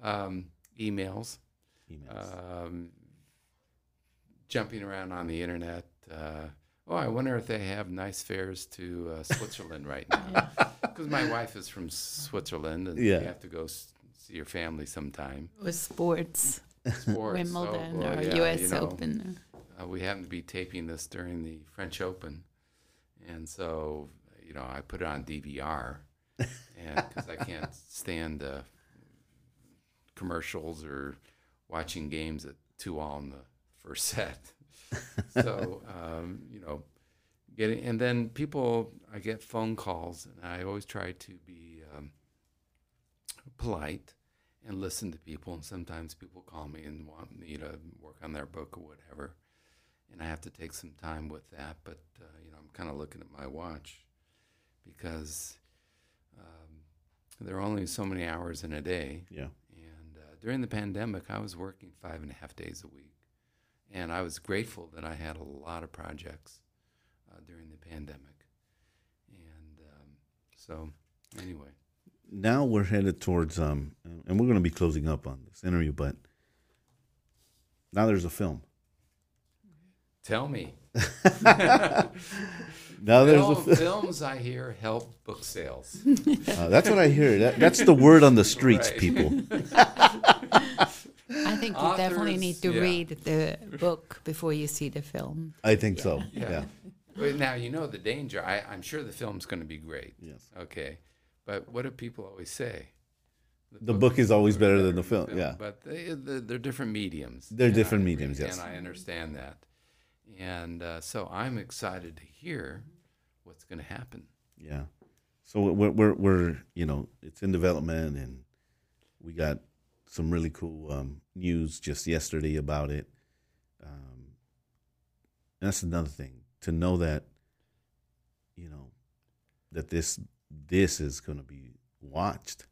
Emails. Jumping around on the internet. I wonder if they have nice fares to Switzerland right now. Because my wife is from Switzerland, and you have to go see your family sometime. With sports. Wimbledon U.S. Open. We happen to be taping this during the French Open. And so, I put it on DVR because I can't stand commercials or watching games at 2-all in the first set. So, and then I get phone calls, and I always try to be polite and listen to people. And sometimes people call me and want me to work on their book or whatever. And I have to take some time with that. But, I'm kind of looking at my watch because there are only so many hours in a day. Yeah. And during the pandemic, I was working 5.5 days a week. And I was grateful that I had a lot of projects during the pandemic. And anyway. Now we're headed towards, and we're going to be closing up on this interview, but now there's a film. Tell me. Now there's films, I hear, help book sales. That's what I hear. That's the word on the streets, right. People. I think authors, you definitely need to read the book before you see the film. I think so. Yeah. Now, the danger. I'm sure the film's going to be great. Yes. Okay. But what do people always say? The book is always better than the film. Yeah. But they're different mediums. They're different mediums, yes. And I understand that. And so I'm excited to hear what's going to happen. Yeah. So we're it's in development, and we got some really cool news just yesterday about it. And that's another thing, to know that, that this is going to be watched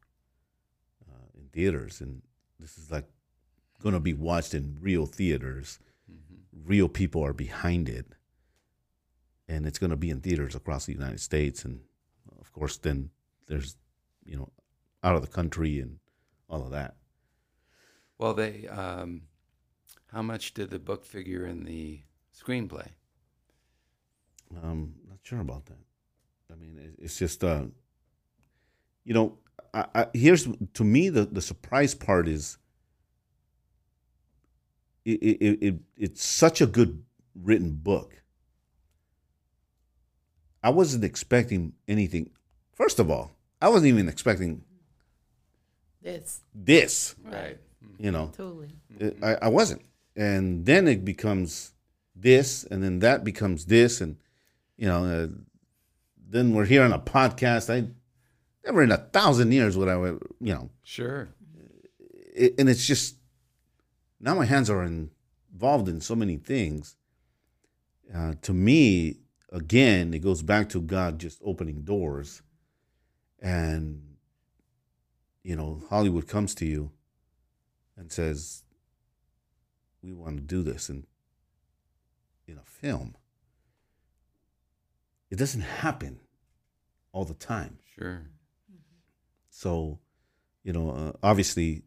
in theaters, and this is like going to be watched in real theaters. Mm-hmm. Real people are behind it, and it's going to be in theaters across the United States, and of course then there's out of the country and all of that. Well, they how much did the book figure in the screenplay? Not sure about that. I mean, it's just here's, to me, the surprise part is it's such a good written book. I wasn't expecting anything. First of all, I wasn't even expecting this. Right. Totally. I wasn't. And then it becomes this, and then that becomes this, and, then we're here on a podcast. I never in 1,000 years would I, Sure. And it's just, now my hands are involved in so many things. To me, again, it goes back to God just opening doors, and, Hollywood comes to you and says, we want to do this in a film. It doesn't happen all the time. Sure. Mm-hmm. So, obviously,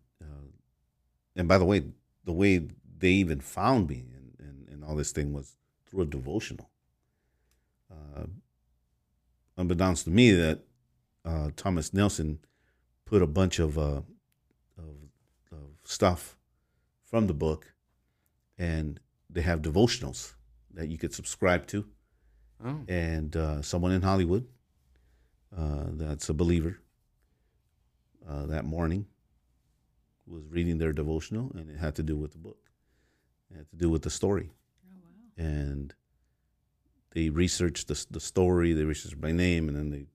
and by the way they even found me and all this thing was through a devotional. Unbeknownst to me that Thomas Nelson put a bunch of stuff from the book, and they have devotionals that you could subscribe to. Oh. And someone in Hollywood that's a believer that morning was reading their devotional, and it had to do with the book. It had to do with the story. Oh, wow. And they researched the story, they researched my name, and then they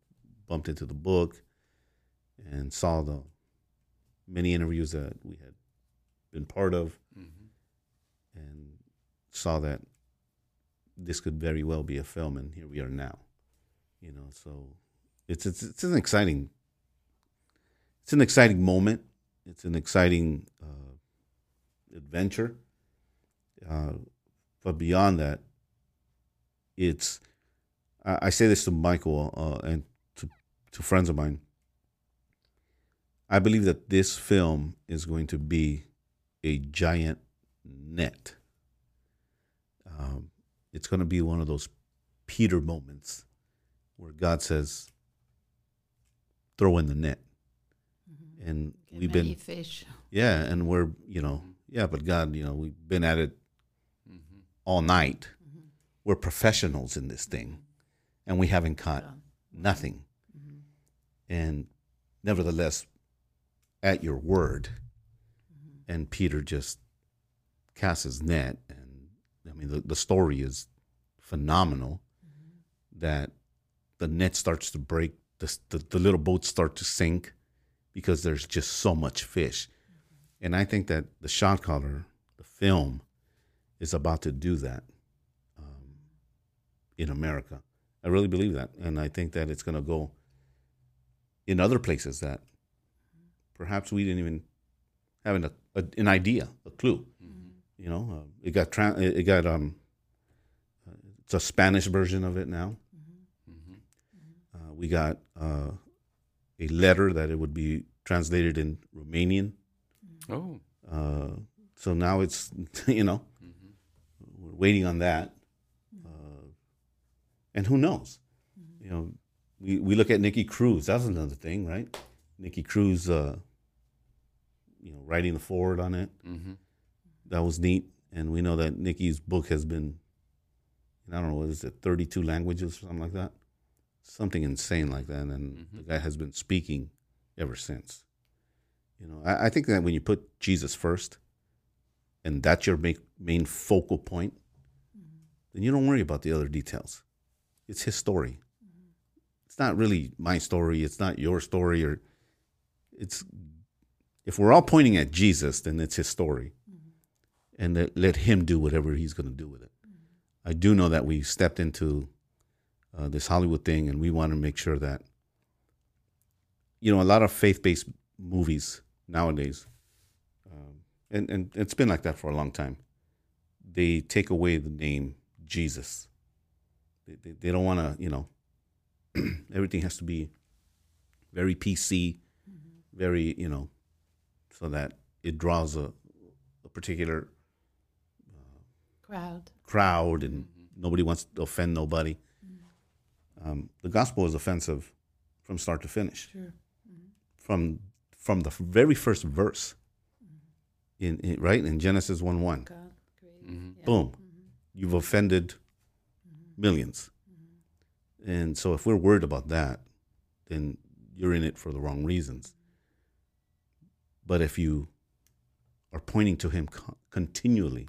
bumped into the book and saw the many interviews that we had been part of. Mm-hmm. And saw that this could very well be a film, and here we are now. So it's an exciting moment, it's an exciting adventure. But beyond that, it's, I say this to Michael and to friends of mine. I believe that this film is going to be a giant net. It's going to be one of those Peter moments where God says, throw in the net. Mm-hmm. And get we've many been fish. Yeah, and we're, you know, yeah, but God, you know, we've been at it mm-hmm. all night. Mm-hmm. We're professionals in this thing, and we haven't caught nothing. Mm-hmm. And nevertheless, at your word, mm-hmm. and Peter just casts his net, and I mean the story is phenomenal. Mm-hmm. That the net starts to break, the little boats start to sink because there's just so much fish, mm-hmm. and I think that the Shot Caller, the film, is about to do that in America. I really believe that, and I think that it's going to go in other places that perhaps we didn't even have an idea, a clue. Mm-hmm. You know, it's a Spanish version of it now. Mm-hmm. Mm-hmm. We got a letter that it would be translated in Romanian. Mm-hmm. Oh. So now it's, you know, mm-hmm. we're waiting on that. Mm-hmm. And who knows? Mm-hmm. You know, we look at Nicky Cruz. That's another thing, right? Nicky Cruz, you know, writing the foreword on it. Mm-hmm. That was neat. And we know that Nicky's book has been, I don't know, what is it, 32 languages or something like that? Something insane like that. And mm-hmm. the guy has been speaking ever since. You know, I think that when you put Jesus first and that's your main focal point, mm-hmm. then you don't worry about the other details. It's his story. Mm-hmm. It's not really my story. It's not your story or... It's if we're all pointing at Jesus, then it's his story, mm-hmm. and let him do whatever he's going to do with it. Mm-hmm. I do know that we stepped into this Hollywood thing, and we want to make sure that, you know, a lot of faith-based movies nowadays, and it's been like that for a long time. They take away the name Jesus. They don't want to, you know. Everything has to be very PC. Very, you know, so that it draws a particular crowd, and mm-hmm. nobody wants to offend nobody. Mm-hmm. The gospel is offensive from start to finish. Sure. Mm-hmm. From the very first verse, mm-hmm. in Genesis 1:1. God, great. Mm-hmm. Yeah. Boom, mm-hmm. you've offended mm-hmm. millions, mm-hmm. and so if we're worried about that, then you're in it for the wrong reasons. But if you are pointing to him continually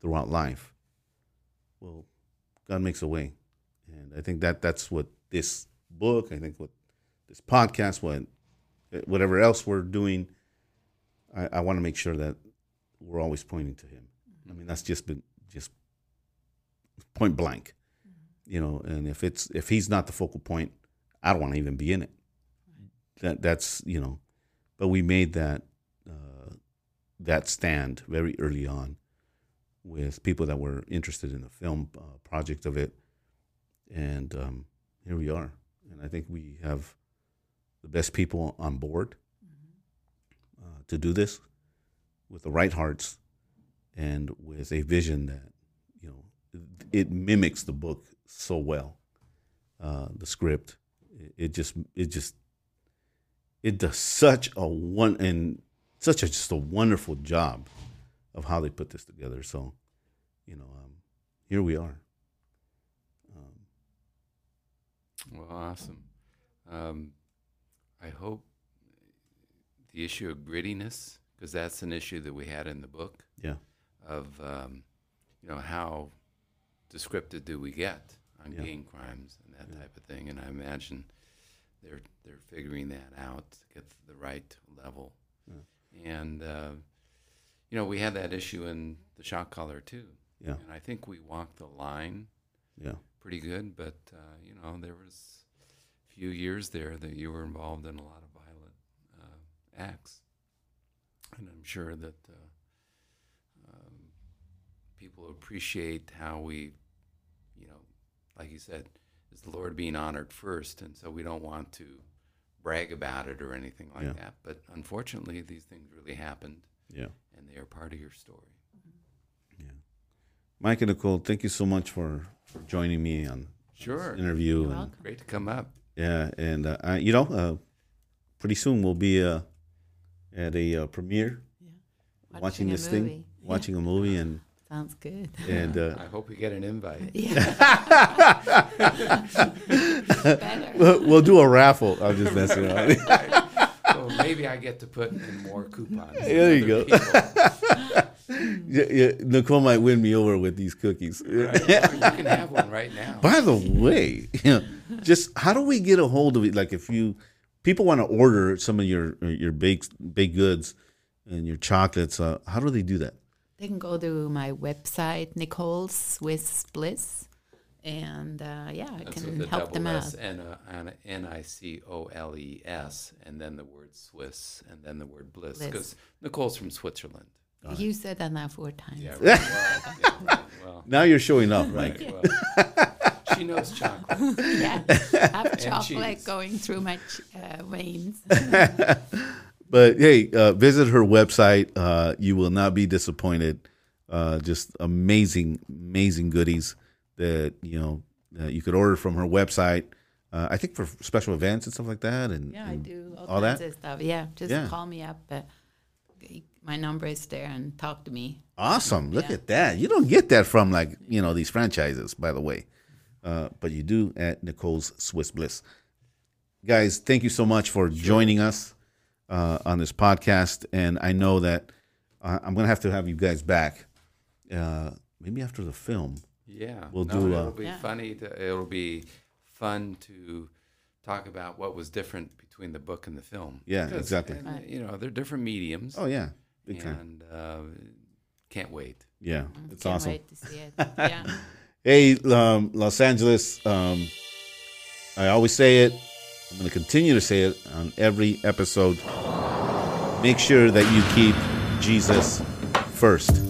throughout life, well, God makes a way. And I think that that's what this book, I think what this podcast, whatever else we're doing, I want to make sure that we're always pointing to him. Mm-hmm. I mean, that's just been point blank, mm-hmm. you know, and if he's not the focal point, I don't want to even be in it. Right. That's, you know. But we made that that stand very early on with people that were interested in the film project of it, and here we are. And I think we have the best people on board mm-hmm. To do this with the right hearts and with a vision that, you know, it mimics the book so well, the script. It does such a wonderful job of how they put this together. So, you know, here we are. Well, awesome. I hope the issue of grittiness, because that's an issue that we had in the book. Yeah. Of you know, how descriptive do we get on yeah. gang crimes and that yeah. type of thing, and I imagine. They're figuring that out to get to the right level, yeah. and you know, we had that issue in the Shot Caller too. Yeah, and I think we walked the line, yeah, pretty good. But you know, there was a few years there that you were involved in a lot of violent acts. And I'm sure that people appreciate how we, you know, like you said, is the Lord being honored first, and so we don't want to brag about it or anything like that. But unfortunately, these things really happened, and they are part of your story. Yeah, Mike and Nicole, thank you so much for joining me on this interview. You're welcome. Great to come up. Yeah, and you know, pretty soon we'll be at a premiere, watching this thing, watching a movie, and. Sounds good. And I hope we get an invite. Better. We'll do a raffle. I'm just messing around. So maybe I get to put in more coupons. There you go. Nicole might win me over with these cookies. Right. You can have one right now. By the way, just how do we get a hold of it? Like if people want to order some of your baked goods and your chocolates, how do they do that? They can go to my website, Nicole's Swiss Bliss, and I can help them out. Nicoles, and then the word Swiss, and then the word Bliss, because Nicole's from Switzerland. You said that now 4 times. Yeah, really well. Now you're showing up, right? She knows chocolate. Yeah, I have chocolate going through my veins. But, hey, visit her website. You will not be disappointed. Just amazing, amazing goodies that, you could order from her website. I think for special events and stuff like that. I do all kinds of stuff. Yeah, just call me up. My number is there and talk to me. Awesome. Look at that. You don't get that from, these franchises, by the way. But you do at Nicole's Swiss Bliss. Guys, thank you so much for joining us. On this podcast, and I know that I'm going to have you guys back maybe after the film. Yeah. It'll be fun to talk about what was different between the book and the film. Yeah, exactly. And, they're different mediums. Oh, yeah. Big time. And can't wait. Yeah, it's awesome. Can't wait to see it. Yeah. Hey, Los Angeles, I always say it. I'm going to continue to say it on every episode. Make sure that you keep Jesus first.